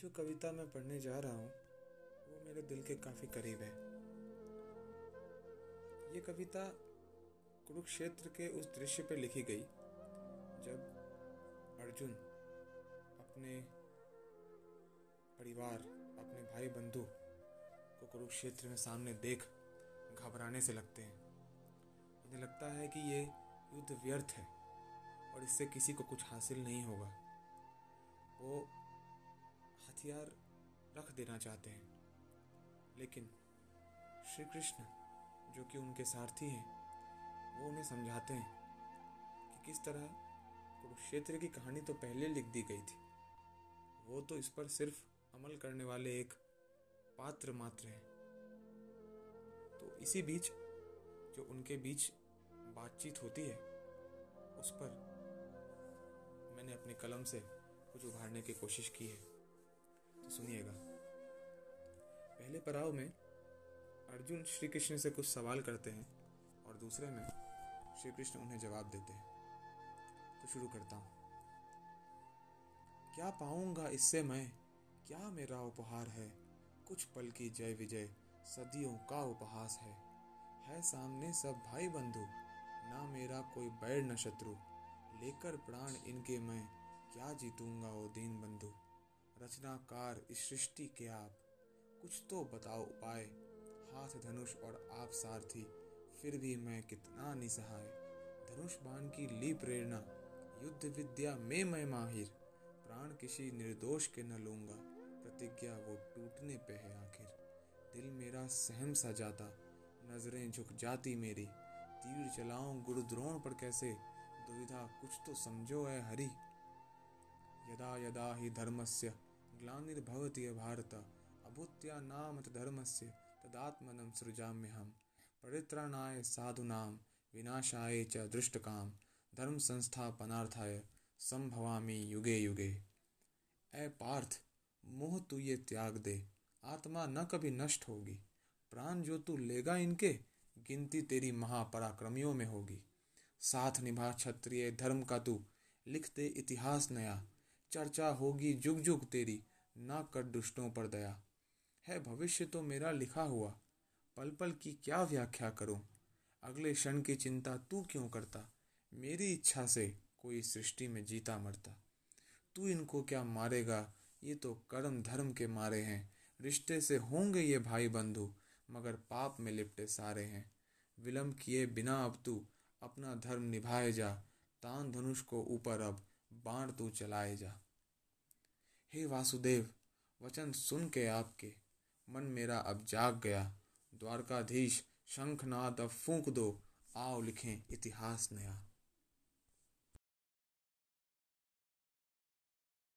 जो कविता मैं पढ़ने जा रहा हूँ वो मेरे दिल के काफ़ी करीब है। ये कविता कुरुक्षेत्र के उस दृश्य पर लिखी गई जब अर्जुन अपने परिवार, अपने भाई बंधु को कुरुक्षेत्र में सामने देख घबराने से लगते हैं। उन्हें लगता है कि ये युद्ध व्यर्थ है और इससे किसी को कुछ हासिल नहीं होगा। वो हथियार रख देना चाहते हैं, लेकिन श्री कृष्ण जो कि उनके सारथी हैं वो उन्हें समझाते हैं कि किस तरह कुरुक्षेत्र की कहानी तो पहले लिख दी गई थी, वो तो इस पर सिर्फ अमल करने वाले एक पात्र मात्र हैं। तो इसी बीच जो उनके बीच बातचीत होती है उस पर मैंने अपने कलम से कुछ उभारने की कोशिश की है, तो सुनिएगा। पहले पड़ाव में अर्जुन श्री कृष्ण से कुछ सवाल करते हैं और दूसरे में श्री कृष्ण उन्हें जवाब देते हैं। तो शुरू करता हूँ। क्या पाऊंगा इससे मैं, क्या मेरा उपहार है, कुछ पल की जय विजय सदियों का उपहास है सामने सब भाई बंधु, ना मेरा कोई बैर न शत्रु, लेकर प्राण इनके मैं क्या जीतूंगा ओ दीन बंधु। रचनाकार इस सृष्टि के आप, कुछ तो बताओ उपाय, हाथ धनुष और आप सारथी, फिर भी मैं कितना निसहाय। धनुष बाण की ली प्रेरणा, युद्ध विद्या में मैं माहिर, प्राण किसी निर्दोष के न लूंगा, प्रतिज्ञा वो टूटने पे है आखिर। दिल मेरा सहम सा जाता, नजरें झुक जाती मेरी, तीर चलाऊं गुरुद्रोण पर कैसे, दुविधा कुछ तो समझो है हरि। यदा यदा ही धर्मस्य ग्लानिर्भवति भारत, अभूत्या नाम धर्मस्य तदात्मनं सृजाम्य हम। परित्राणाय साधूनां विनाशाय च दृष्टकाम, धर्म संस्थापनार्थाय संभवामि युगे युगे। ऐ पार्थ मोह तू ये त्याग दे, आत्मा न कभी नष्ट होगी, प्राण जो तू लेगा इनके, गिनती तेरी महापराक्रमियों में होगी। साथ निभा क्षत्रिय धर्म का तू, लिखते इतिहास नया, चर्चा होगी जुग जुग तेरी, ना कर दुष्टों पर दया। है भविष्य तो मेरा लिखा हुआ, पल पल की क्या व्याख्या करूं, अगले क्षण की चिंता तू क्यों करता, मेरी इच्छा से कोई सृष्टि में जीता मरता। तू इनको क्या मारेगा, ये तो कर्म धर्म के मारे हैं, रिश्ते से होंगे ये भाई बंधु, मगर पाप में लिपटे सारे हैं। विलम्ब किए बिना अब तू अपना धर्म निभाए जा, तान धनुष को ऊपर अब बाण तू चलाए जा। हे वासुदेव वचन सुन के आपके, मन मेरा अब जाग गया, द्वारकाधीश शंखनाद अब फूंक दो, आओ लिखें इतिहास नया।